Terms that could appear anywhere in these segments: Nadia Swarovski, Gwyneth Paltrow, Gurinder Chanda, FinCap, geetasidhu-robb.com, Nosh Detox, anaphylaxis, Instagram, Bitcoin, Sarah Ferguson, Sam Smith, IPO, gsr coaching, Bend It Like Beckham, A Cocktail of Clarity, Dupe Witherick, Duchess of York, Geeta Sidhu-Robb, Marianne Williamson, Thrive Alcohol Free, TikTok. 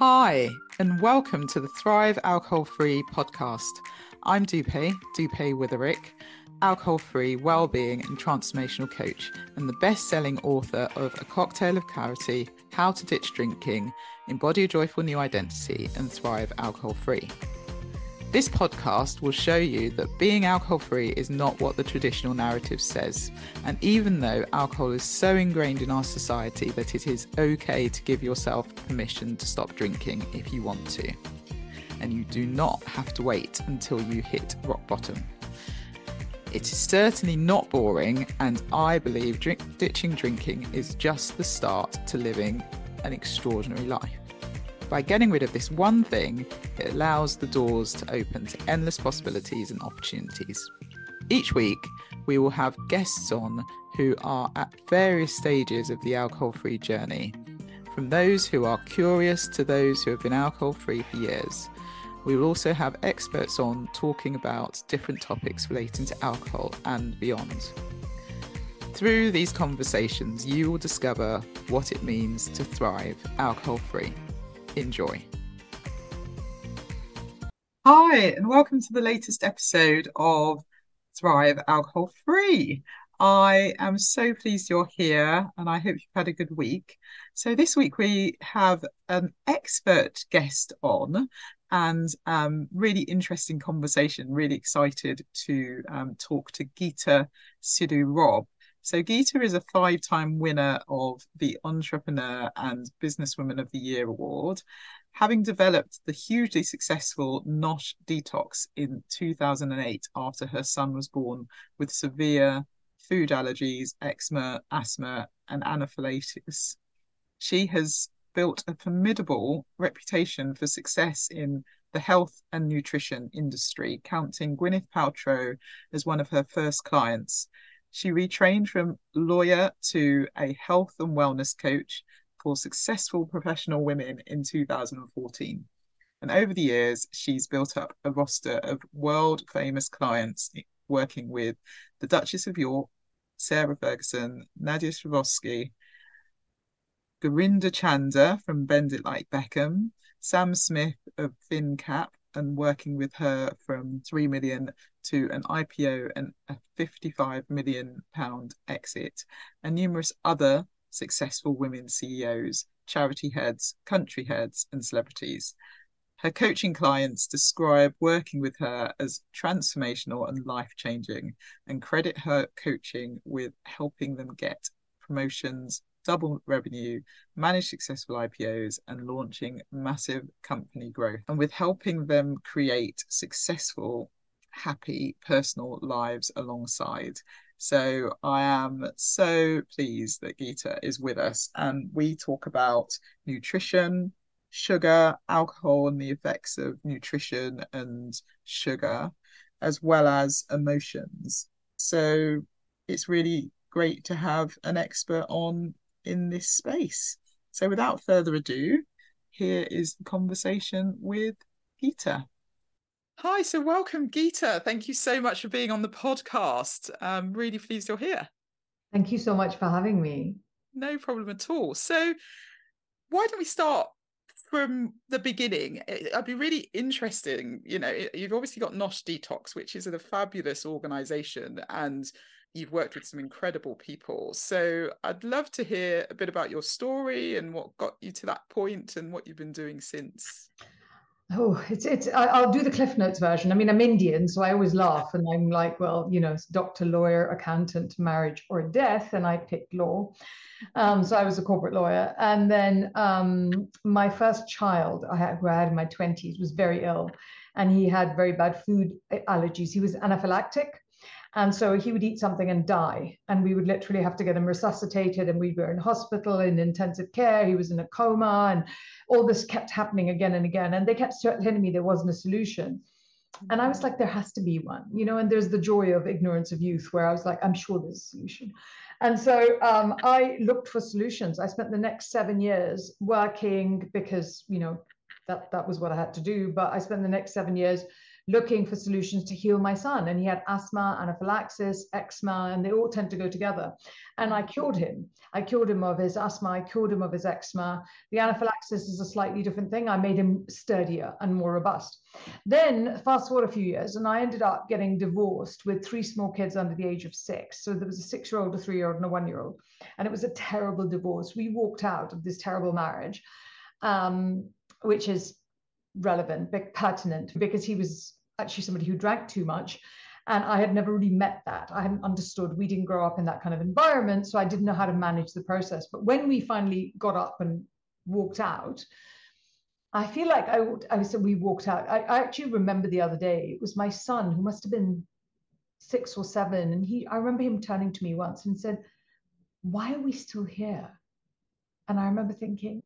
Hi, and welcome to the Thrive Alcohol Free podcast. I'm Dupe Witherick, alcohol-free wellbeing and transformational coach, and the best-selling author of A Cocktail of Clarity, How to Ditch Drinking, Embody a Joyful New Identity, and Thrive Alcohol Free. This podcast will show you that being alcohol-free is not what the traditional narrative says. And even though alcohol is so ingrained in our society that it is okay to give yourself permission to stop drinking if you want to. And you do not have to wait until you hit rock bottom. It is certainly not boring, and I believe ditching drinking is just the start to living an extraordinary life. By getting rid of this one thing, it allows the doors to open to endless possibilities and opportunities. Each week, we will have guests on who are at various stages of the alcohol-free journey, from those who are curious to those who have been alcohol-free for years. We will also have experts on talking about different topics relating to alcohol and beyond. Through these conversations, you will discover what it means to thrive alcohol-free. Enjoy. Hi, and welcome to the latest episode of Thrive Alcohol Free. I am so pleased you're here, and I hope you've had a good week. So this week we have an expert guest on, and really interesting conversation. Really excited to talk to Geeta Sidhu-Robb. So Geeta is a 5-time winner of the Entrepreneur and Businesswoman of the Year award, having developed the hugely successful Nosh Detox in 2008 after her son was born with severe food allergies, eczema, asthma, and anaphylaxis. She has built a formidable reputation for success in the health and nutrition industry, counting Gwyneth Paltrow as one of her first clients. She retrained from lawyer to a health and wellness coach for successful professional women in 2014. And over the years, she's built up a roster of world-famous clients, working with the Duchess of York, Sarah Ferguson, Nadia Swarovski, Gurinder Chanda from Bend It Like Beckham, Sam Smith of FinCap, and working with her from 3 million to an IPO and a £55 million exit, and numerous other successful women CEOs, charity heads, country heads, and celebrities. Her coaching clients describe working with her as transformational and life-changing, and credit her coaching with helping them get promotions, double revenue, manage successful IPOs, and launching massive company growth, and with helping them create successful, happy personal lives alongside. So I am so pleased that Geeta is with us, and we talk about nutrition, sugar, alcohol, and the effects of nutrition and sugar, as well as emotions. So it's really great to have an expert on in this space. So without further ado, here is the conversation with Geeta. Hi, so welcome Geeta. Thank you so much for being on the podcast. I'm really pleased you're here. Thank you so much for having me. No problem at all. So why don't we start from the beginning? I'd be really interested, you know, you've obviously got Nosh Detox, which is a fabulous organisation, and you've worked with some incredible people. So I'd love to hear a bit about your story and what got you to that point and what you've been doing since. Oh, I'll do the Cliff Notes version. I mean, I'm Indian, so I always laugh, and I'm like, well, you know, it's doctor, lawyer, accountant, marriage, or death, and I picked law. So I was a corporate lawyer, and then my first child, who I had in my 20s, was very ill, and he had very bad food allergies. He was anaphylactic. And so he would eat something and die, and we would literally have to get him resuscitated, and we were in hospital in intensive care. He was in a coma, and all this kept happening again and again. And they kept telling me there wasn't a solution. And I was like, there has to be one, you know, and there's the joy of ignorance of youth where I was like, I'm sure there's a solution. And so I looked for solutions. I spent the next 7 years working because, you know, that was what I had to do. But I spent the next 7 years looking for solutions to heal my son. And he had asthma, anaphylaxis, eczema, and they all tend to go together. And I cured him. I cured him of his asthma. I cured him of his eczema. The anaphylaxis is a slightly different thing. I made him sturdier and more robust. Then fast forward a few years, and I ended up getting divorced with three small kids under the age of 6. So there was a 6-year-old, a 3-year-old, and a 1-year-old. And it was a terrible divorce. We walked out of this terrible marriage, which is relevant, pertinent, because he was actually somebody who drank too much. And I had never really met that. I hadn't understood. We didn't grow up in that kind of environment. So I didn't know how to manage the process. But when we finally got up and walked out, I feel like we walked out. I actually remember the other day, it was my son who must have been 6 or 7. And I remember him turning to me once and said, "Why are we still here?" And I remember thinking,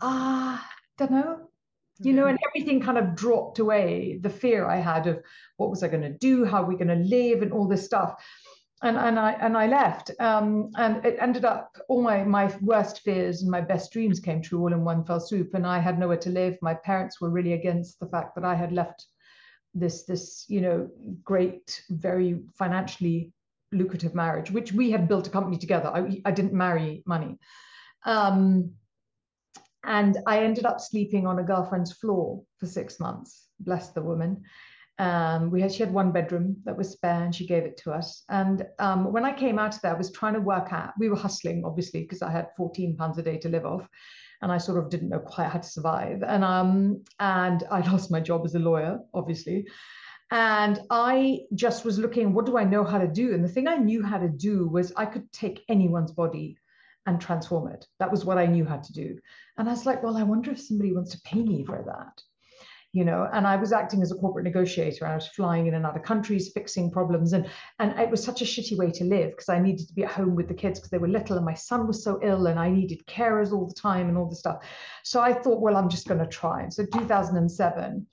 don't know. You know, and everything kind of dropped away. The fear I had of what was I going to do, how are we going to live, and all this stuff. And I left. And it ended up all my worst fears and my best dreams came true all in one fell swoop. And I had nowhere to live. My parents were really against the fact that I had left this great, very financially lucrative marriage, which we had built a company together. I didn't marry money. And I ended up sleeping on a girlfriend's floor for 6 months. Bless the woman. She had one bedroom that was spare, and she gave it to us. And when I came out of there, I was trying to work out. We were hustling, obviously, because I had £14 a day to live off, and I sort of didn't know quite how to survive. And I lost my job as a lawyer, obviously. And I just was looking, what do I know how to do? And the thing I knew how to do was I could take anyone's body and transform it. That was what I knew how to do. And I was like, well, I wonder if somebody wants to pay me for that. And I was acting as a corporate negotiator. I was flying in and out of countries, fixing problems. And it was such a shitty way to live, because I needed to be at home with the kids because they were little, and my son was so ill, and I needed carers all the time and all this stuff. So I thought, well, I'm just going to try. So 2007,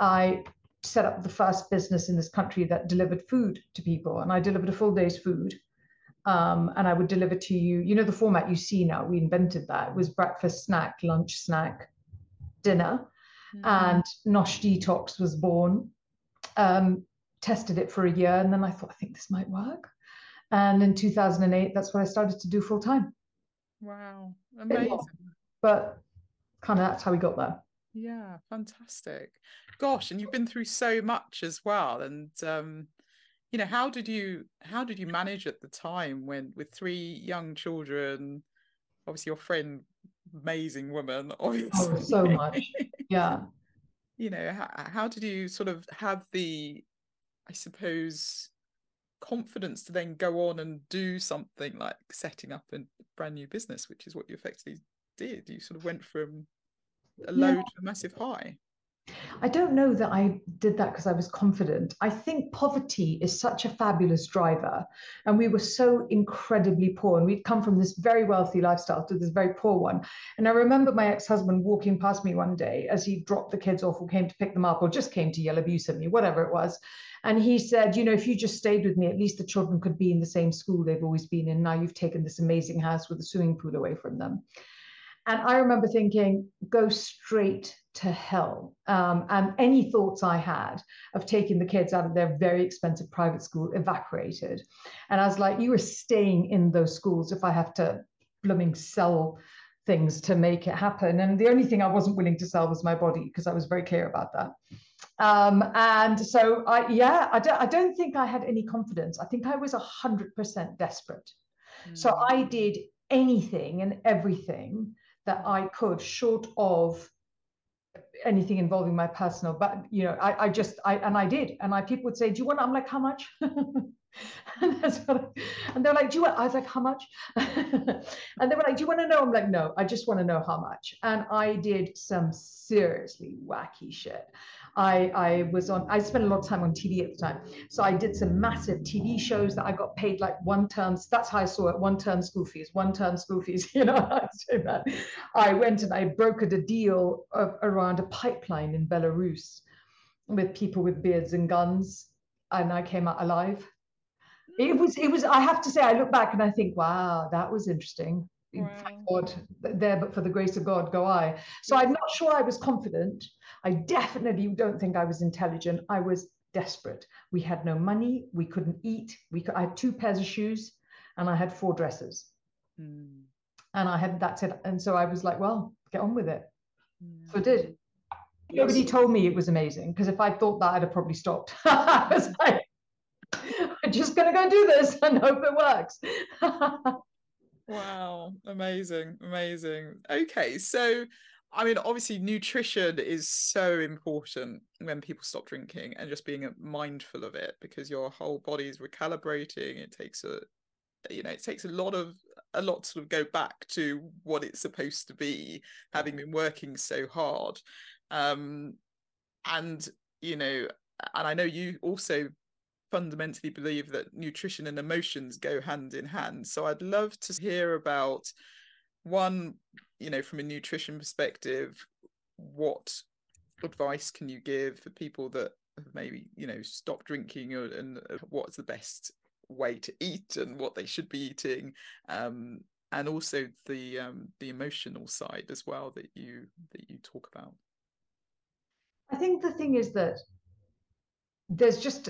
I set up the first business in this country that delivered food to people. And I delivered a full day's food. And I would deliver to you, the format you see now, we invented that. It was breakfast, snack, lunch, snack, dinner. Mm-hmm. And Nosh Detox was born. Tested it for a year, and then I thought, I think this might work. And in 2008, that's what I started to do full time. Wow, amazing. Long, but kind of that's how we got there. Yeah, fantastic. Gosh, and you've been through so much as well. And how did you manage at the time when, with 3 young children, obviously your friend, amazing woman, obviously. Oh, so much. Yeah. How did you sort of have the, I suppose, confidence to then go on and do something like setting up a brand new business, which is what you effectively did? You sort of went from a low to a massive high. I don't know that I did that because I was confident. I think poverty is such a fabulous driver. And we were so incredibly poor. And we'd come from this very wealthy lifestyle to this very poor one. And I remember my ex-husband walking past me one day as he dropped the kids off or came to pick them up or just came to yell abuse at me, whatever it was. And he said, if you just stayed with me, at least the children could be in the same school they've always been in. Now you've taken this amazing house with a swimming pool away from them. And I remember thinking, go straight to hell. And any thoughts I had of taking the kids out of their very expensive private school evaporated. And I was like, you are staying in those schools if I have to blooming sell things to make it happen. And the only thing I wasn't willing to sell was my body, because I was very clear about that. And so, I don't think I had any confidence. I think I was 100% desperate. Mm. So I did anything and everything that I could, short of anything involving my personal, but I did, and people would say, do you want, I'm like, how much? And they're like, do you want, I was like, how much? And they were like, do you want to know? I'm like, no, I just want to know how much. And I did some seriously wacky shit. I spent a lot of time on TV at the time. So I did some massive TV shows that I got paid like one term. That's how I saw it. One term school fees. I was doing that. I went and I brokered a deal around a pipeline in Belarus with people with beards and guns. And I came out alive. It was, I have to say, I look back and I think, wow, that was interesting. Thank God, there but for the grace of God go I. So I'm not sure I was confident. I definitely don't think I was intelligent. I was desperate. We had no money. We couldn't eat. I had 2 pairs of shoes and I had 4 dresses. Mm. And I had, that's it. And so I was like, well, get on with it. Mm. So I did. Yes. Nobody told me it was amazing, because if I thought that, I'd have probably stopped. I was like, I'm just going to go do this and hope it works. Wow, amazing, amazing. Okay, so I mean, obviously nutrition is so important when people stop drinking, and just being mindful of it, because your whole body is recalibrating. It takes a lot to sort of go back to what it's supposed to be, having been working so hard. And you know, and I know you also fundamentally believe that nutrition and emotions go hand in hand. So I'd love to hear about, one, you know, from a nutrition perspective, what advice can you give for people that have maybe, you know, stopped drinking, and what's the best way to eat and what they should be eating, and also the emotional side as well that you talk about. I think the thing is that there's just,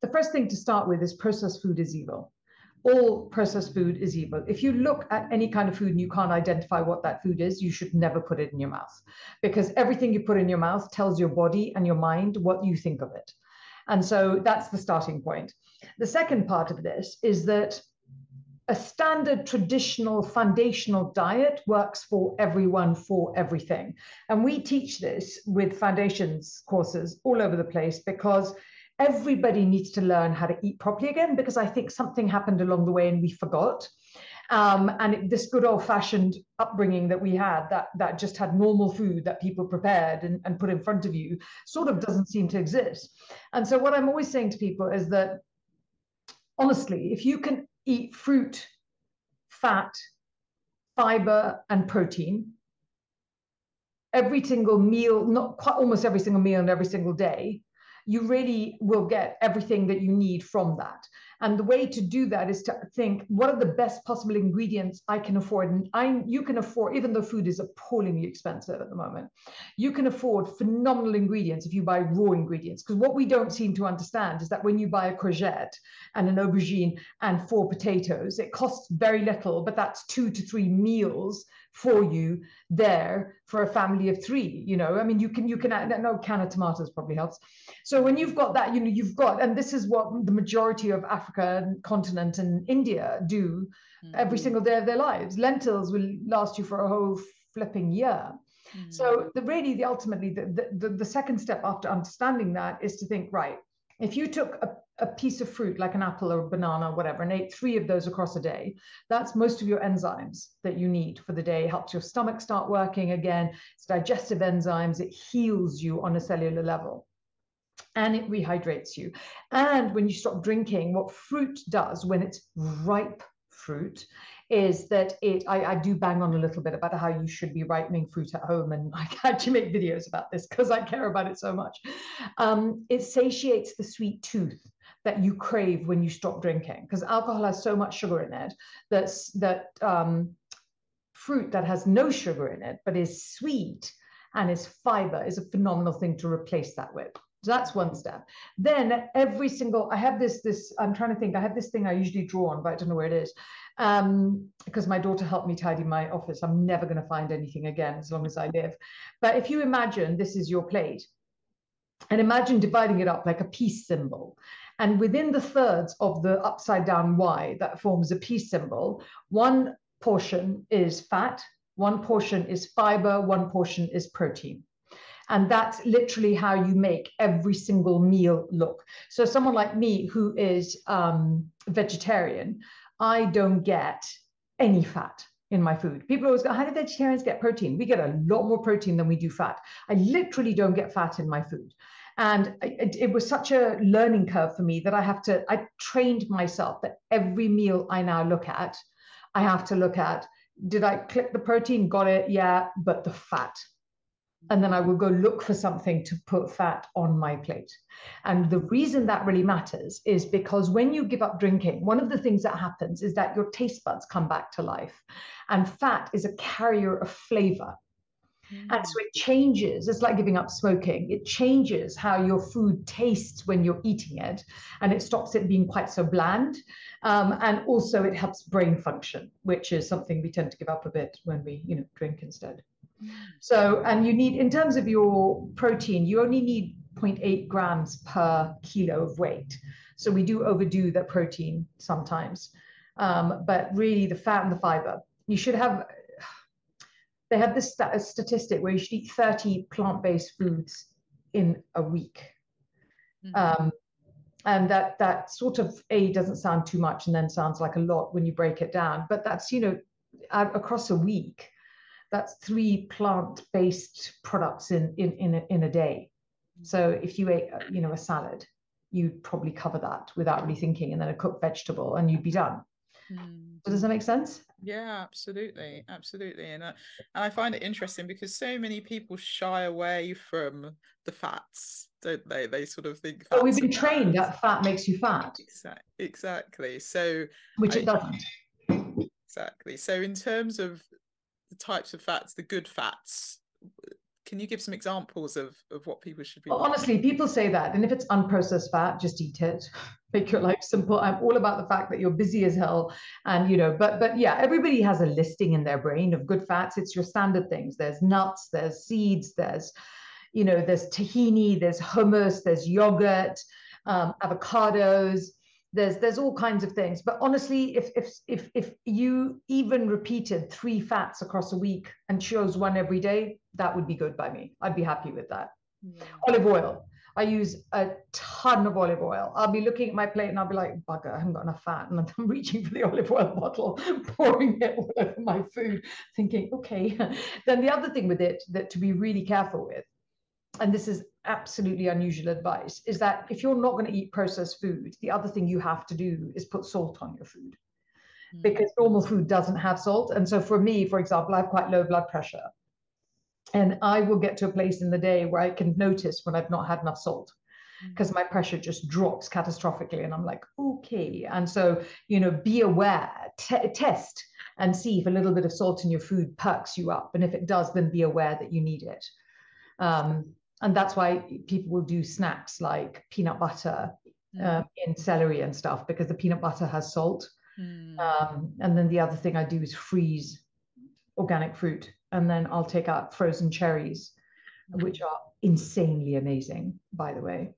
the first thing to start with is processed food is evil. All processed food is evil. If you look at any kind of food and you can't identify what that food is, you should never put it in your mouth, because everything you put in your mouth tells your body and your mind what you think of it. And so that's the starting point. The second part of this is that a standard, traditional, foundational diet works for everyone, for everything. And we teach this with foundations courses all over the place, because everybody needs to learn how to eat properly again, because I think something happened along the way and we forgot. This good old-fashioned upbringing that we had, that just had normal food that people prepared and put in front of you, sort of doesn't seem to exist. And so what I'm always saying to people is that, honestly, if you can eat fruit, fat, fiber, and protein every single meal, not quite, almost every single meal and every single day, you really will get everything that you need from that. And the way to do that is to think, what are the best possible ingredients I can afford? And you can afford, even though food is appallingly expensive at the moment, you can afford phenomenal ingredients if you buy raw ingredients. Because what we don't seem to understand is that when you buy a courgette and an aubergine and 4 potatoes, it costs very little, but that's 2 to 3 meals for you there for a family of 3, you know, I mean, you can no, can of tomatoes probably helps. So when you've got that, you know, you've got, and this is what the majority of Africa and continent and India do every single day of their lives. Lentils will last you for a whole flipping year. Mm. So ultimately the second step after understanding that is to think, right, if you took a piece of fruit like an apple or a banana or whatever and ate 3 of those across a day, that's most of your enzymes that you need for the day. It helps your stomach start working again. It's digestive enzymes. It heals you on a cellular level, and it rehydrates you. And when you stop drinking, what fruit does when it's ripe fruit is that I do bang on a little bit about how you should be ripening fruit at home, and I actually make videos about this because I care about it so much. It satiates the sweet tooth that you crave when you stop drinking, because alcohol has so much sugar in it that fruit that has no sugar in it but is sweet and is fiber is a phenomenal thing to replace that with. So that's one step. Then every single, I have this, I'm trying to think, I have this thing I usually draw on, but I don't know where it is, because my daughter helped me tidy my office. I'm never going to find anything again as long as I live. But if you imagine this is your plate, and imagine dividing it up like a peace symbol, and within the thirds of the upside down Y that forms a peace symbol, one portion is fat, one portion is fiber, one portion is protein. And that's literally how you make every single meal look. So someone like me who is vegetarian, I don't get any fat in my food. People always go, how do vegetarians get protein? We get a lot more protein than we do fat. I literally don't get fat in my food. And it was such a learning curve for me that I trained myself that every meal I now look at, I have to look at, did I click the protein? Got it. Yeah. But the fat, And then I would go look for something to put fat on my plate. And the reason that really matters is because when you give up drinking, one of the things that happens is that your taste buds come back to life. And fat is a carrier of flavor. And so it changes. It's like giving up smoking. It changes how your food tastes when you're eating it, and it stops it being quite so bland. And also it helps brain function, which is something we tend to give up a bit when we, you know, drink instead. So, and you need, in terms of your protein, you only need 0.8 grams per kilo of weight. So we do overdo the protein sometimes, but really the fat and the fiber. You should have, they have this statistic where you should eat 30 plant-based foods in a week. And that sort of A doesn't sound too much and then sounds like a lot when you break it down, but that's, you know, across a week, that's 3 plant-based products in a day. So if you ate, you know, a salad, you'd probably cover that without really thinking, and then a cooked vegetable, and you'd be done. So does that make sense? Yeah, absolutely, absolutely. And I find it interesting because so many people shy away from the fats, don't they? They sort of think, oh, we've been trained that fat makes you fat. Exactly. So which it doesn't. Exactly. So in terms of the types of fats, the good fats, can you give some examples of what people should be? Well, honestly, people say that, and if it's unprocessed fat, just eat it. Make your life simple. I'm all about the fact that you're busy as hell, and you know, but yeah, everybody has a listing in their brain of good fats. It's your standard things. There's nuts, there's seeds, there's, you know, there's tahini, there's hummus, there's yogurt, avocados. There's all kinds of things. But honestly, if you even repeated 3 fats across a week and chose 1 every day, that would be good by me. I'd be happy with that. Yeah. Olive oil. I use a ton of olive oil. I'll be looking at my plate and I'll be like, bugger, I haven't got enough fat. And I'm reaching for the olive oil bottle, pouring it all over my food, thinking, okay. Then the other thing with it that to be really careful with, and this is absolutely unusual advice, is that if you're not going to eat processed food, the other thing you have to do is put salt on your food, because normal food doesn't have salt. And so for me, for example, I have quite low blood pressure, and I will get to a place in the day where I can notice when I've not had enough salt, because my pressure just drops catastrophically. And I'm like, okay. And so, you know, be aware, test and see if a little bit of salt in your food perks you up. And if it does, then be aware that you need it. And that's why people will do snacks like peanut butter in celery and stuff, because the peanut butter has salt. And then the other thing I do is freeze organic fruit, and then I'll take out frozen cherries, which are insanely amazing, by the way,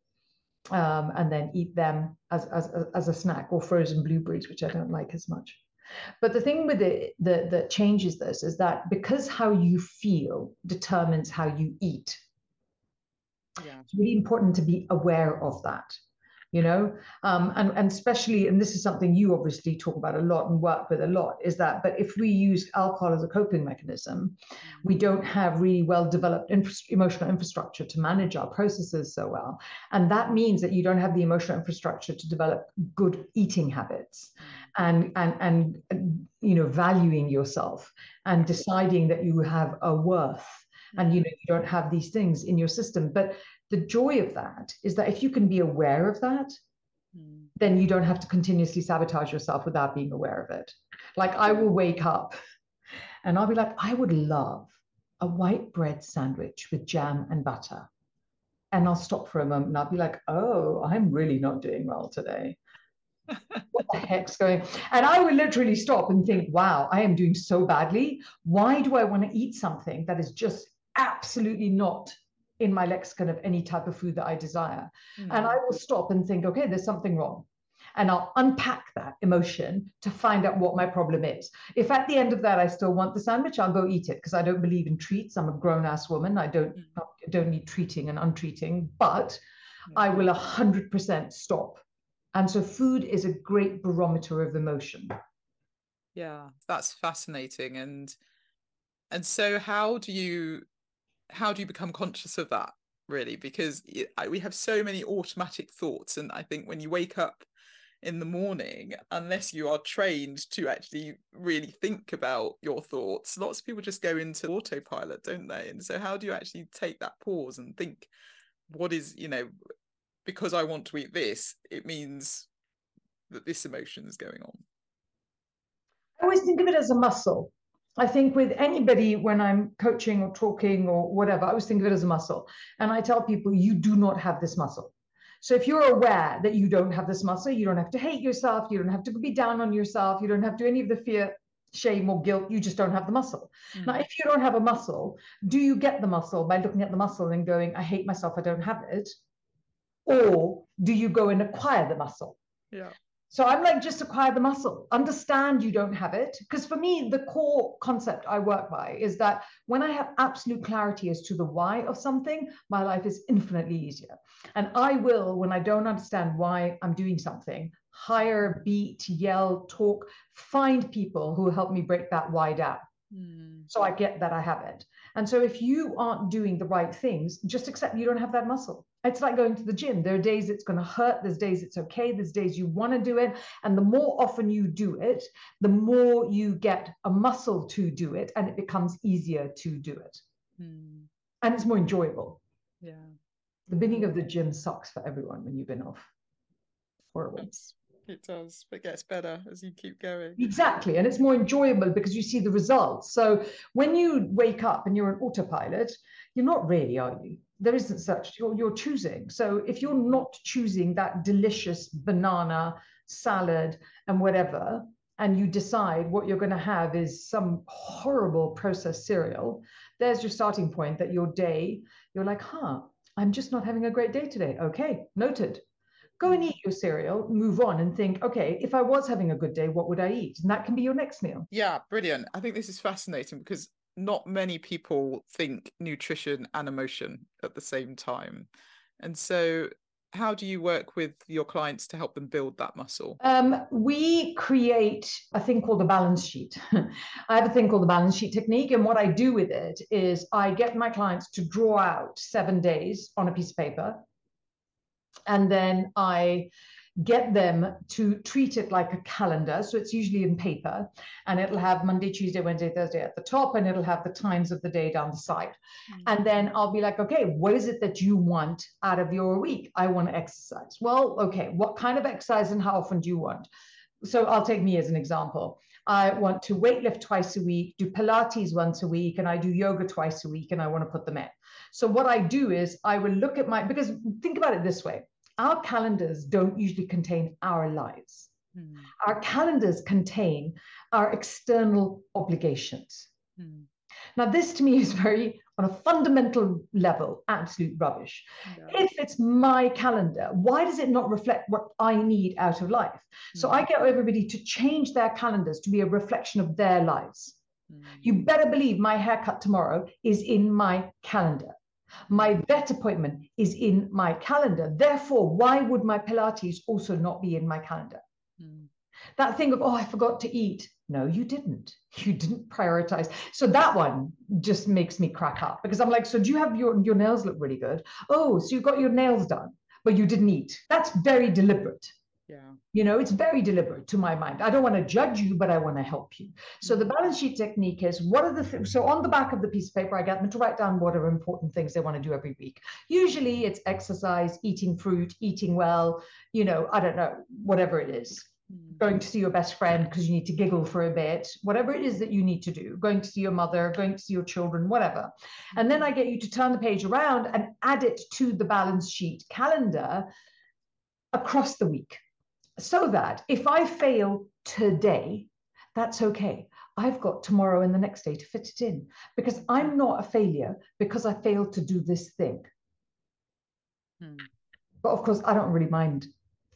and then eat them as a snack, or frozen blueberries, which I don't like as much. But the thing with it that changes this is that because how you feel determines how you eat. Yeah. It's really important to be aware of that, you know, and especially, and this is something you obviously talk about a lot and work with a lot, is that, but if we use alcohol as a coping mechanism, we don't have really well-developed emotional infrastructure to manage our processes so well. And that means that you don't have the emotional infrastructure to develop good eating habits and you know, valuing yourself and deciding that you have a worth. And, you know, you don't have these things in your system. But the joy of that is that if you can be aware of that, then you don't have to continuously sabotage yourself without being aware of it. Like, I will wake up and I'll be like, I would love a white bread sandwich with jam and butter. And I'll stop for a moment and I'll be like, oh, I'm really not doing well today. What the heck's going on? And I would literally stop and think, wow, I am doing so badly. Why do I want to eat something that is just absolutely not in my lexicon of any type of food that I desire? And I will stop and think, okay, there's something wrong. And I'll unpack that emotion to find out what my problem is. If at the end of that I still want the sandwich, I'll go eat it, because I don't believe in treats. I'm a grown-ass woman. I don't need treating and untreating, but I will 100% stop. And so food is a great barometer of emotion. Yeah, that's fascinating. And so how do you become conscious of that, really? Because we have so many automatic thoughts. And I think when you wake up in the morning unless you are trained to actually really think about your thoughts. Lots of people just go into autopilot, don't they? And so how do you actually take that pause and think, what is, you know, because I want to eat this, it means that this emotion is going on. I always think of it as a muscle. I think with anybody, when I'm coaching or talking or whatever, I always think of it as a muscle. And I tell people, you do not have this muscle. So if you're aware that you don't have this muscle, you don't have to hate yourself. You don't have to be down on yourself. You don't have to do any of the fear, shame, or guilt. You just don't have the muscle. Mm. Now, if you don't have a muscle, do you get the muscle by looking at the muscle and going, I hate myself, I don't have it? Or do you go and acquire the muscle? Yeah. So I'm like, just acquire the muscle, understand you don't have it. Because for me, the core concept I work by is that when I have absolute clarity as to the why of something, my life is infinitely easier. And I will, when I don't understand why I'm doing something, hire, beat, yell, talk, find people who help me break that why down. Mm. So I get that I have it. And so if you aren't doing the right things, just accept you don't have that muscle. It's like going to the gym. There are days it's going to hurt. There's days it's okay. There's days you want to do it. And the more often you do it, the more you get a muscle to do it, and it becomes easier to do it. Mm. And it's more enjoyable. Yeah. The beginning of the gym sucks for everyone when you've been off for a while. It does, but it gets better as you keep going. Exactly. And it's more enjoyable because you see the results. So when you wake up and you're an autopilot, you're not really, are you? There isn't such, you're choosing. So if you're not choosing that delicious banana salad and whatever, and you decide what you're going to have is some horrible processed cereal, there's your starting point that your day, you're like, huh, I'm just not having a great day today. Okay, noted. Go and eat your cereal, move on and think, okay, if I was having a good day, what would I eat? And that can be your next meal. Yeah, brilliant. I think this is fascinating because not many people think nutrition and emotion at the same time. And so how do you work with your clients to help them build that muscle? We create a thing called a balance sheet. I have a thing called the balance sheet technique. And what I do with it is I get my clients to draw out 7 days on a piece of paper. And then I get them to treat it like a calendar. So it's usually in paper, and it'll have Monday, Tuesday, Wednesday, Thursday at the top, and it'll have the times of the day down the side. Mm-hmm. And then I'll be like, okay, what is it that you want out of your week? I want to exercise. Well, okay, what kind of exercise and how often do you want? So I'll take me as an example. I want to weightlift twice a week, do Pilates once a week, and I do yoga twice a week, and I want to put them in. So what I do is I will look at my, because think about it this way. Our calendars don't usually contain our lives. Mm. Our calendars contain our external obligations. Mm. Now, this to me is very, on a fundamental level, absolute rubbish. Yeah. If it's my calendar, why does it not reflect what I need out of life? Mm. So I get everybody to change their calendars to be a reflection of their lives. Mm. You better believe my haircut tomorrow is in my calendar. My vet appointment is in my calendar. Therefore, why would my Pilates also not be in my calendar? Mm. That thing of, oh, I forgot to eat. No, you didn't. You didn't prioritize. So that one just makes me crack up because I'm like, so do you have your nails look really good? Oh, so you got your nails done, but you didn't eat. That's very deliberate. Yeah. You know, it's very deliberate to my mind. I don't want to judge you, but I want to help you. So the balance sheet technique is what are the things? So on the back of the piece of paper, I get them to write down what are important things they want to do every week. Usually it's exercise, eating fruit, eating well, you know, I don't know, whatever it is. Going to see your best friend because you need to giggle for a bit, whatever it is that you need to do, going to see your mother, going to see your children, whatever. And then I get you to turn the page around and add it to the balance sheet calendar across the week. So that if I fail today, that's okay. I've got tomorrow and the next day to fit it in because I'm not a failure because I failed to do this thing. Hmm. But of course, I don't really mind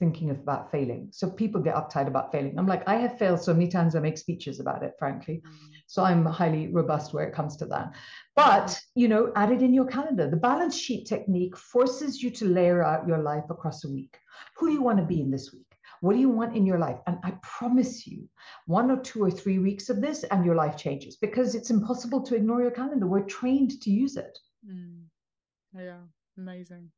thinking about failing. So people get uptight about failing. I'm like, I have failed so many times I make speeches about it, frankly. So I'm highly robust where it comes to that. But, you know, add it in your calendar. The balance sheet technique forces you to layer out your life across a week. Who do you want to be in this week? What do you want in your life? And I promise you 1 or 2 or 3 weeks of this and your life changes because it's impossible to ignore your calendar. We're trained to use it. Mm. Yeah, amazing.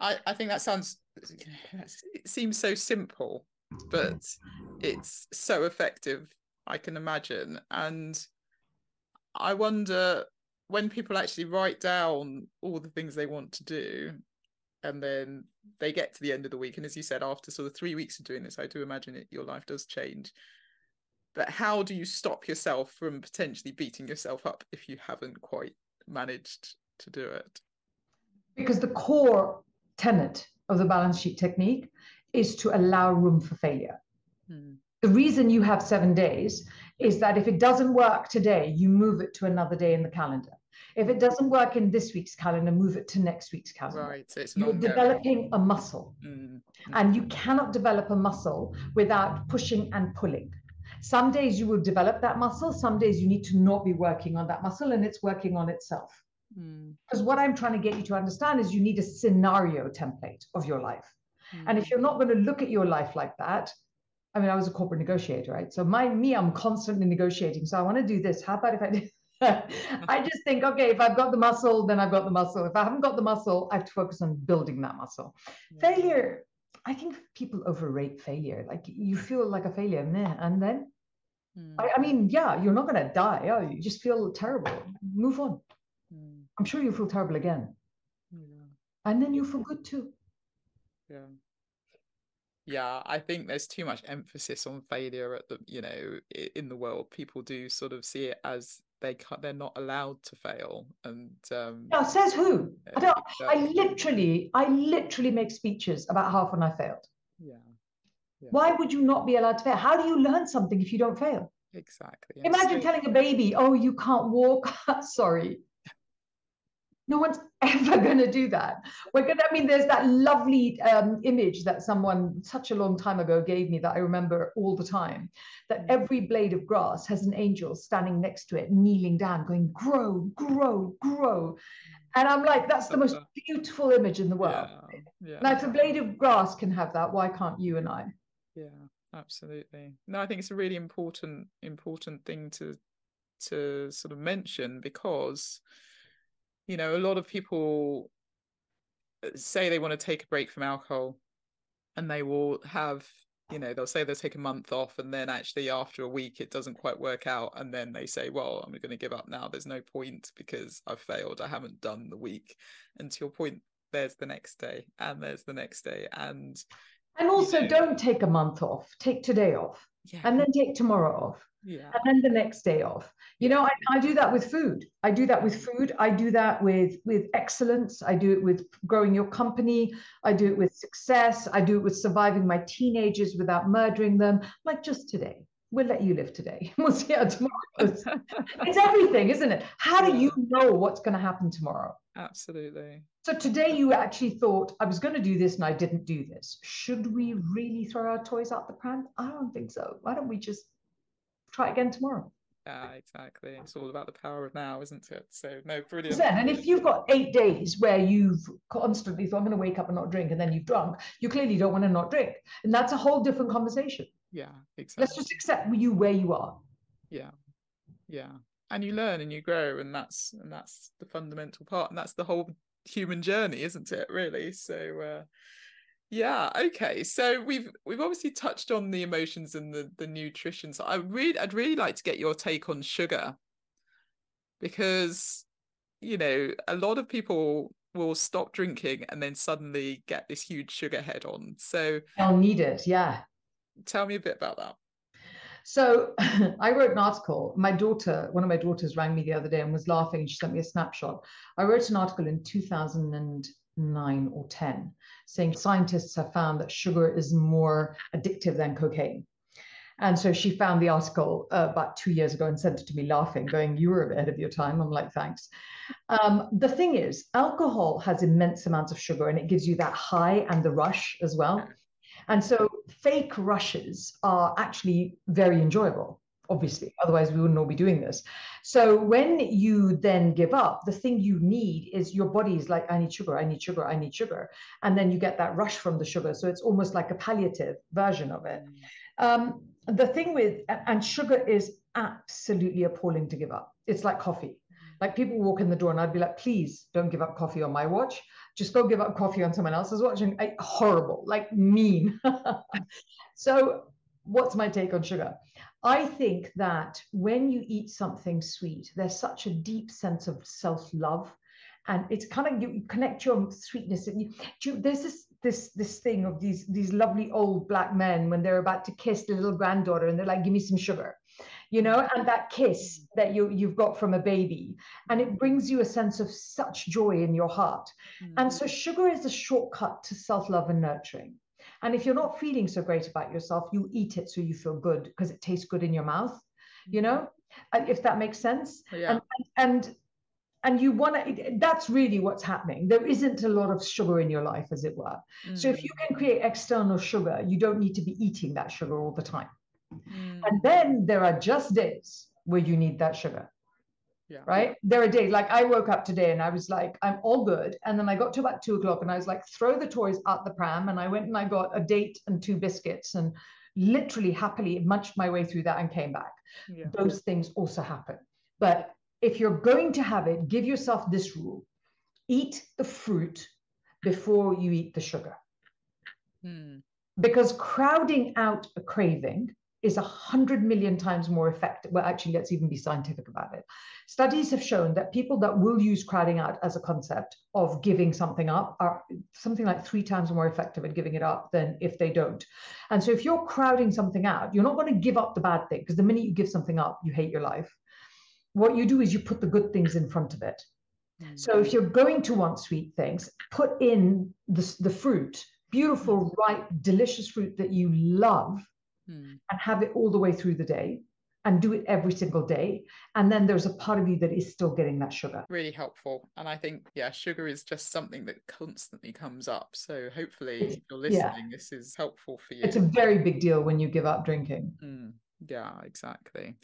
I think that sounds it seems so simple, but it's so effective, I can imagine. And I wonder when people actually write down all the things they want to do, and then they get to the end of the week, and as you said, after sort of 3 weeks of doing this, I do imagine your life does change. But how do you stop yourself from potentially beating yourself up if you haven't quite managed to do it? Because the core tenet of the balance sheet technique is to allow room for failure. Mm. The reason you have 7 days is that if it doesn't work today, you move it to another day in the calendar. If it doesn't work in this week's calendar, move it to next week's calendar. Right, so it's you're developing a muscle. Mm. And you cannot develop a muscle without pushing and pulling. Some days you will develop that muscle. Some days you need to not be working on that muscle, and it's working on itself. Because what I'm trying to get you to understand is you need a scenario template of your life. And if you're not going to look at your life like that, I mean, I was a corporate negotiator, right? So I'm constantly negotiating. So I want to do this. How about if I do? I just think, okay, if I've got the muscle, then I've got the muscle. If I haven't got the muscle, I have to focus on building that muscle. Failure. I think people overrate failure. Like, you feel like a failure, meh, and then, I mean, yeah, you're not going to die. Oh, you just feel terrible. Move on. I'm sure you feel terrible again. Yeah. And then you feel good too. Yeah. Yeah, I think there's too much emphasis on failure at the, you know, in the world. People do sort of see it as they're not allowed to fail. And says who? I literally make speeches about half when I failed. Yeah. Yeah. Why would you not be allowed to fail? How do you learn something if you don't fail? Exactly. Imagine telling a baby, oh, you can't walk. Sorry. No one's ever going to do that. I mean, there's that lovely image that someone such a long time ago gave me that I remember all the time, that every blade of grass has an angel standing next to it, kneeling down, going, grow, grow, grow. And I'm like, that's the most beautiful image in the world. Yeah. Yeah. Now, if a blade of grass can have that, why can't you and I? Yeah, absolutely. No, I think it's a really important thing to sort of mention, because... you know, a lot of people say they want to take a break from alcohol, and they will have, you know, they'll say they'll take a month off, and then actually after a week it doesn't quite work out, and then they say, well, I'm going to give up now, there's no point because I've failed, I haven't done the week. And to your point, there's the next day, and there's the next day, and also, you know, don't take a month off, take today off. Yeah. And then take tomorrow off. Yeah. And then the next day off. You know, I do that with food. I do that with food. I do that with excellence. I do it with growing your company. I do it with success. I do it with surviving my teenagers without murdering them. Like, just today. We'll let you live today. We'll see how tomorrow goes. It's everything, isn't it? How do you know what's going to happen tomorrow? Absolutely. So today you actually thought, I was going to do this and I didn't do this. Should we really throw our toys out the pram? I don't think so. Why don't we just try again tomorrow? Yeah, exactly. It's all about the power of now, isn't it? So, no, brilliant. And if you've got 8 days where you've constantly thought, I'm going to wake up and not drink, and then you've drunk, you clearly don't want to not drink. And that's a whole different conversation. Yeah, exactly. Let's just accept you where you are. Yeah, yeah. And you learn and you grow, and that's the fundamental part, and that's the whole human journey, isn't it, really? So yeah, okay, so we've obviously touched on the emotions and the nutrition. So I'd really like to get your take on sugar, because, you know, a lot of people will stop drinking and then suddenly get this huge sugar head on. So I'll need it. Yeah, tell me a bit about that. So I wrote an article. One of my daughters rang me the other day and was laughing. She sent me a snapshot. I wrote an article in 2009 or 10 saying scientists have found that sugar is more addictive than cocaine. And so she found the article about 2 years ago and sent it to me laughing, going, you were ahead of your time. I'm like, thanks. The thing is, alcohol has immense amounts of sugar, and it gives you that high and the rush as well. And so fake rushes are actually very enjoyable, obviously. Otherwise, we wouldn't all be doing this. So when you then give up, the thing you need is, your body is like, I need sugar, I need sugar, I need sugar. And then you get that rush from the sugar. So it's almost like a palliative version of it. The thing with, and sugar is absolutely appalling to give up. It's like coffee. Like people walk in the door and I'd be like, please don't give up coffee on my watch. Just go give up coffee on someone else's watch. And horrible, like mean. So what's my take on sugar? I think that when you eat something sweet, there's such a deep sense of self-love. And it's kind of, you connect your sweetness. And there's this thing of these lovely old black men when they're about to kiss the little granddaughter and they're like, give me some sugar, you know, and that kiss that you've got from a baby, and it brings you a sense of such joy in your heart. Mm-hmm. And so sugar is a shortcut to self-love and nurturing. And if you're not feeling so great about yourself, you eat it so you feel good because it tastes good in your mouth, you know, if that makes sense. Yeah. And you want to, that's really what's happening. There isn't a lot of sugar in your life, as it were. Mm. So if you can create external sugar, you don't need to be eating that sugar all the time. Mm. And then there are just days where you need that sugar, right? There are days, like I woke up today and I was like, I'm all good. And then I got to about 2 o'clock and I was like, throw the toys out the pram. And I went and I got a date and 2 biscuits and literally happily munched my way through that and came back. Yeah. Those things also happen. But if you're going to have it, give yourself this rule. Eat the fruit before you eat the sugar. Mm. Because crowding out a craving is 100 million times more effective. Well, actually, let's even be scientific about it. Studies have shown that people that will use crowding out as a concept of giving something up are something like 3 times more effective at giving it up than if they don't. And so if you're crowding something out, you're not going to give up the bad thing, because the minute you give something up, you hate your life. What you do is you put the good things in front of it. Mm. So if you're going to want sweet things, put in the fruit, beautiful, ripe, delicious fruit that you love, and have it all the way through the day, and do it every single day. And then there's a part of you that is still getting that sugar. Really helpful. And I think, yeah, sugar is just something that constantly comes up. So hopefully if you're listening, this is helpful for you. It's a very big deal when you give up drinking. Mm. Yeah, exactly.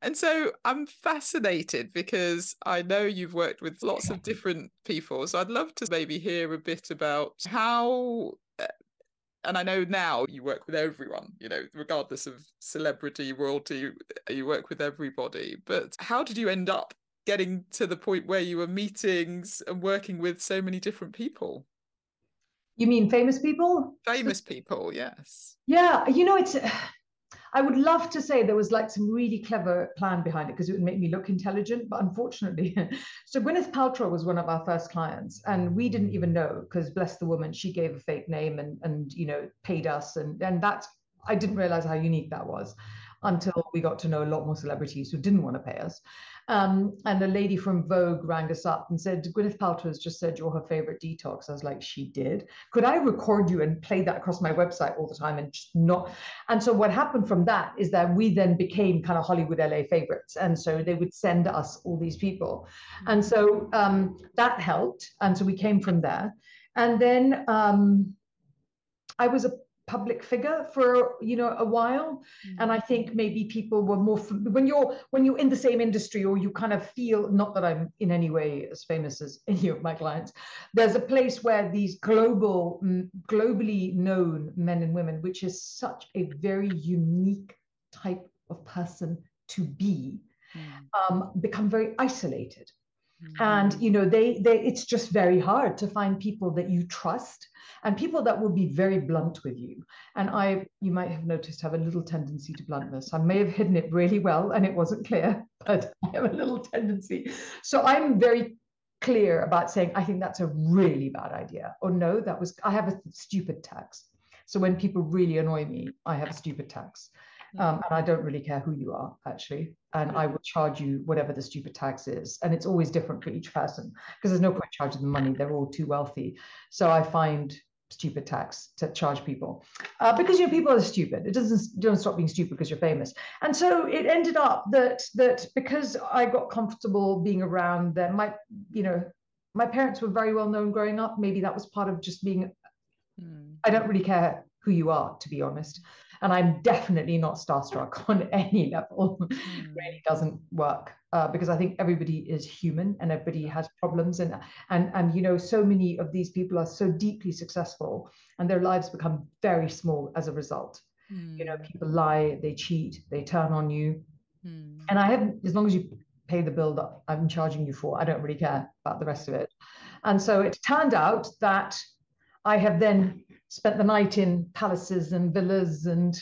And so I'm fascinated because I know you've worked with lots of different people. So I'd love to maybe hear a bit about how, and I know now you work with everyone, you know, regardless of celebrity, royalty, you work with everybody. But how did you end up getting to the point where you were meetings and working with so many different people? You mean famous people? Famous people, yes. Yeah, you know, it's... I would love to say there was like some really clever plan behind it because it would make me look intelligent, but unfortunately. So Gwyneth Paltrow was one of our first clients, and we didn't even know because, bless the woman, she gave a fake name and you know, paid us. And that's, I didn't realize how unique that was until we got to know a lot more celebrities who didn't want to pay us. And a lady from Vogue rang us up and said, Gwyneth Paltrow has just said you're her favorite detox. I was like, she did? Could I record you and play that across my website all the time and just not? And so what happened from that is that we then became kind of Hollywood LA favorites. And so they would send us all these people. And so that helped. And so we came from there. And then I was a public figure for, you know, a while. And I think maybe people were more, when you're in the same industry, or you kind of feel, not that I'm in any way as famous as any of my clients, there's a place where these globally known men and women, which is such a very unique type of person to be, become very isolated. And, you know, it's just very hard to find people that you trust and people that will be very blunt with you. And you might have noticed, have a little tendency to bluntness. I may have hidden it really well and it wasn't clear, but I have a little tendency. So I'm very clear about saying, I think that's a really bad idea. Or no, I have a stupid tax. So when people really annoy me, I have a stupid tax. And I don't really care who you are, actually. And I will charge you whatever the stupid tax is. And it's always different for each person because there's no point charging them money. They're all too wealthy. So I find stupid tax to charge people because, you know, people are stupid. Don't stop being stupid because you're famous. And so it ended up that because I got comfortable being around them, my parents were very well known growing up. Maybe that was part of just being, I don't really care who you are, to be honest. And I'm definitely not starstruck on any level. It really doesn't work because I think everybody is human and everybody has problems. And you know, so many of these people are so deeply successful and their lives become very small as a result. You know, people lie, they cheat, they turn on you. And I haven't, as long as you pay the bill that I'm charging you for. I don't really care about the rest of it. And so it turned out that I have then spent the night in palaces and villas and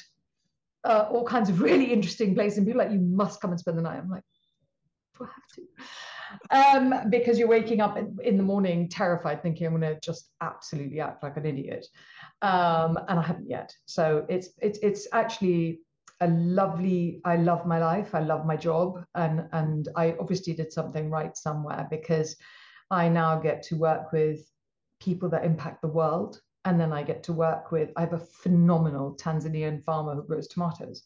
all kinds of really interesting places. And people are like, you must come and spend the night. I'm like, do I have to? Because you're waking up in the morning terrified, thinking I'm going to just absolutely act like an idiot. And I haven't yet. So it's actually a lovely, I love my life. I love my job. And I obviously did something right somewhere, because I now get to work with people that impact the world. And then I get to work with, I have a phenomenal Tanzanian farmer who grows tomatoes.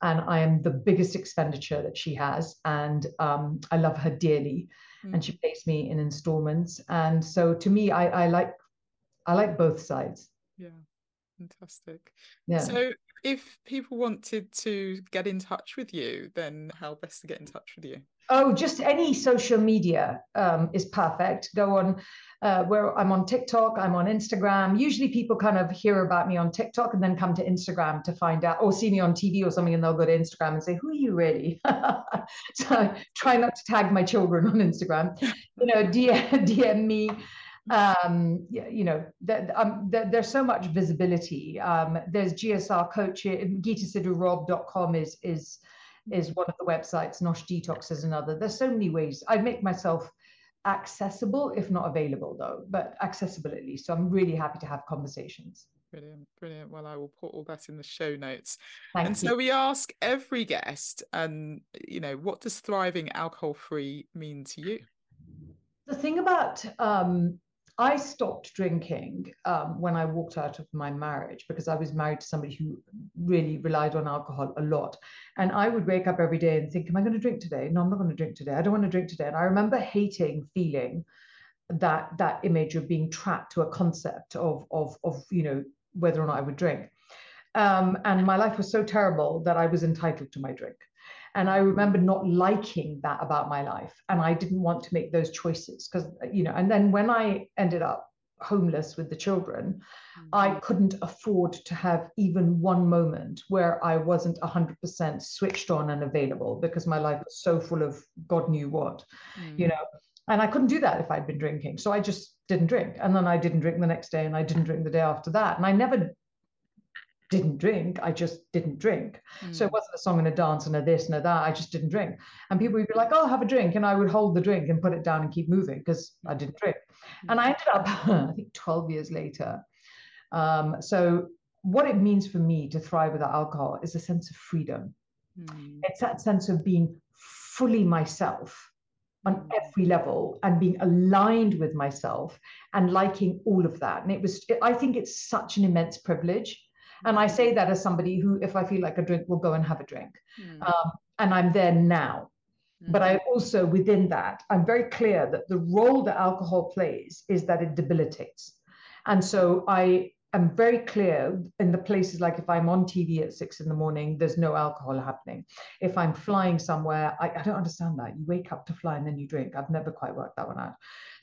And I am the biggest expenditure that she has. And I love her dearly. Mm. And she pays me in installments. And so to me, I like both sides. Yeah, fantastic. Yeah. So if people wanted to get in touch with you, then how best to get in touch with you? Oh, just any social media is perfect. Go on where I'm on TikTok, I'm on Instagram. Usually people kind of hear about me on TikTok and then come to Instagram to find out, or see me on TV or something, and they'll go to Instagram and say, who are you really? So try not to tag my children on Instagram. You know, DM me. You know, there's so much visibility. There's GSR coaching, geetasidhu-robb.com is one of the websites. Nosh Detox is another. There's so many ways. I make myself accessible, if not available though, but accessible at least. So I'm really happy to have conversations. Brilliant, brilliant. Well, I will put all that in the show notes. Thank you. So we ask every guest, you know, what does thriving alcohol-free mean to you? The thing about I stopped drinking when I walked out of my marriage, because I was married to somebody who really relied on alcohol a lot. And I would wake up every day and think, am I going to drink today? No, I'm not going to drink today. I don't want to drink today. And I remember hating feeling that image of being trapped to a concept of you know, whether or not I would drink. And my life was so terrible that I was entitled to my drink. And I remember not liking that about my life. And I didn't want to make those choices because, you know, and then when I ended up homeless with the children, mm-hmm. I couldn't afford to have even one moment where I wasn't 100% switched on and available, because my life was so full of God knew what, mm-hmm. you know, and I couldn't do that if I'd been drinking. So I just didn't drink. And then I didn't drink the next day, and I didn't drink the day after that. And I never didn't drink, I just didn't drink. Mm. So it wasn't a song and a dance and a this and a that, I just didn't drink. And people would be like, oh, have a drink. And I would hold the drink and put it down and keep moving because I didn't drink. Mm. And I ended up, I think 12 years later. So what it means for me to thrive without alcohol is a sense of freedom. Mm. It's that sense of being fully myself on every level and being aligned with myself and liking all of that. And I think it's such an immense privilege. And I say that as somebody who, if I feel like a drink, will go and have a drink. Mm. And I'm there now. Mm. But I also, within that, I'm very clear that the role that alcohol plays is that it debilitates. And so I am very clear in the places, like if I'm on TV at 6 a.m, there's no alcohol happening. If I'm flying somewhere, I don't understand that. You wake up to fly and then you drink. I've never quite worked that one out.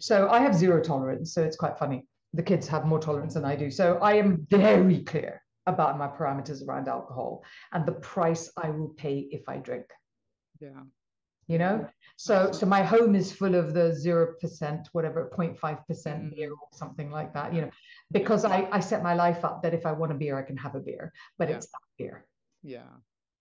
So I have zero tolerance. So it's quite funny. The kids have more tolerance than I do. So I am very clear about my parameters around alcohol and the price I will pay if I drink. Yeah. You know, so my home is full of the 0%, whatever, 0.5% beer or something like that, you know, because I set my life up that if I want a beer, I can have a beer, but it's that beer. Yeah.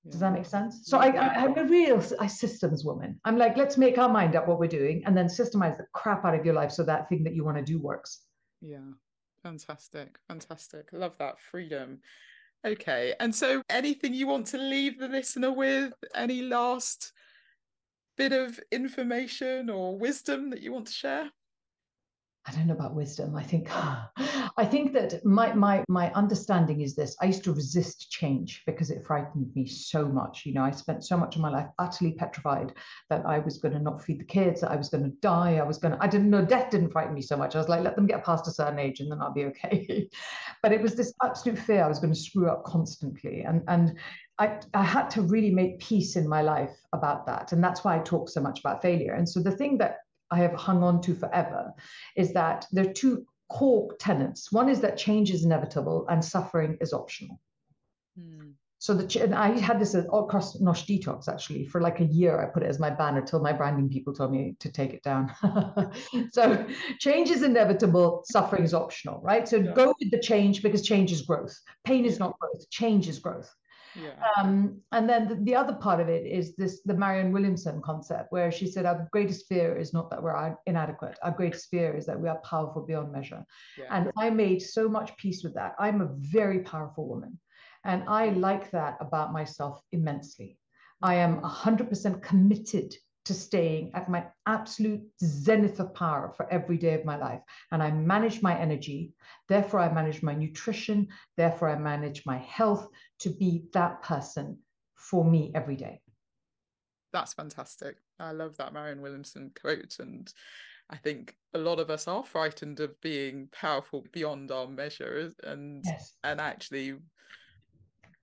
Does that make sense? So I'm a real systems woman. I'm like, let's make our mind up what we're doing and then systemize the crap out of your life so that thing that you want to do works. Yeah. Fantastic, fantastic. Love that freedom. Okay, and so anything you want to leave the listener with? Any last bit of information or wisdom that you want to share? I don't know about wisdom. I think that my understanding is this. I used to resist change because it frightened me so much. You know, I spent so much of my life utterly petrified that I was going to not feed the kids, that I was going to die, I didn't know, death didn't frighten me so much. I was like, let them get past a certain age and then I'll be okay. But it was this absolute fear I was going to screw up constantly. And I had to really make peace in my life about that. And that's why I talk so much about failure. And so the thing that I have hung on to forever is that there are two core tenets. One is that change is inevitable and suffering is optional. Mm. So I had this all across Nosh Detox, actually, for like a year. I put it as my banner till my branding people told me to take it down. So change is inevitable. Suffering is optional, right? So go with the change, because change is growth. Pain is not growth. Change is growth. Yeah. And then the other part of it is the Marianne Williamson concept, where she said our greatest fear is not that we're inadequate. Our greatest fear is that we are powerful beyond measure. Yeah. And I made so much peace with that. I'm a very powerful woman, and I like that about myself immensely. I am 100% committed to staying at my absolute zenith of power for every day of my life. And I manage my energy, therefore I manage my nutrition, therefore I manage my health to be that person for me every day. That's fantastic. I love that Marianne Williamson quote. And I think a lot of us are frightened of being powerful beyond our measure. And, and actually,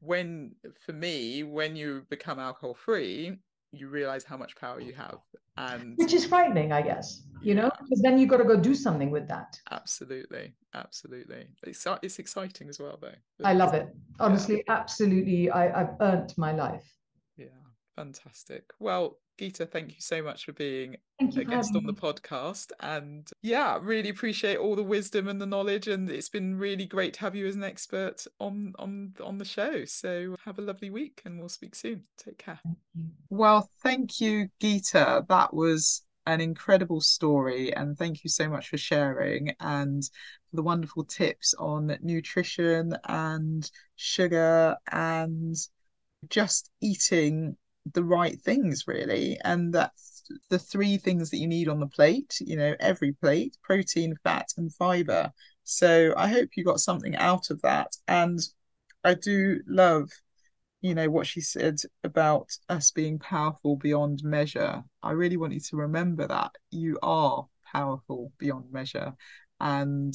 for me, when you become alcohol free, you realize how much power you have, and which is frightening, I guess, you know, because then you've got to go do something with that. Absolutely it's exciting as well, though. I love it, honestly. Absolutely, I've earned my life. Fantastic. Well, Geeta, thank you so much for being a guest on the podcast, and really appreciate all the wisdom and the knowledge, and it's been really great to have you as an expert on the show. So have a lovely week, and we'll speak soon. Take care. Well, thank you, Geeta. That was an incredible story, and thank you so much for sharing, and for the wonderful tips on nutrition and sugar and just eating the right things, really. And that's the three things that you need on the plate, you know, every plate: protein, fat and fiber. So I hope you got something out of that. And I do love, you know, what she said about us being powerful beyond measure. I really want you to remember that you are powerful beyond measure, and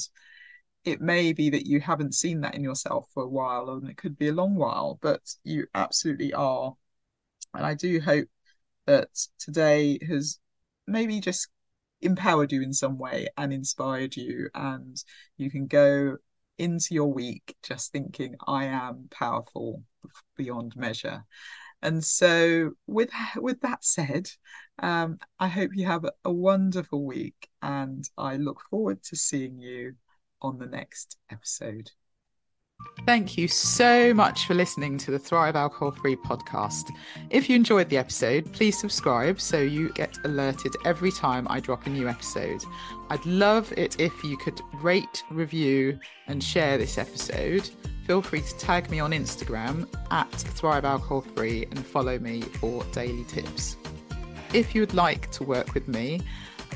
it may be that you haven't seen that in yourself for a while, and it could be a long while, but you absolutely are. And I do hope that today has maybe just empowered you in some way and inspired you, and you can go into your week just thinking, I am powerful beyond measure. And so with that said, I hope you have a wonderful week, and I look forward to seeing you on the next episode. Thank you so much for listening to the Thrive Alcohol Free podcast. If you enjoyed the episode, please subscribe so you get alerted every time I drop a new episode. I'd love it if you could rate, review and share this episode. Feel free to tag me on Instagram @Thrive Alcohol Free and follow me for daily tips. If you would like to work with me,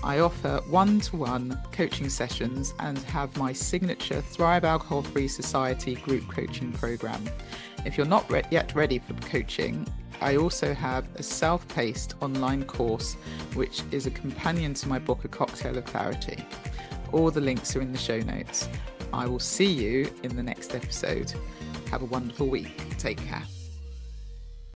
I offer one-to-one coaching sessions and have my signature Thrive Alcohol Free Society group coaching program. If you're not yet ready for coaching, I also have a self-paced online course, which is a companion to my book, A Cocktail of Clarity. All the links are in the show notes. I will see you in the next episode. Have a wonderful week. Take care.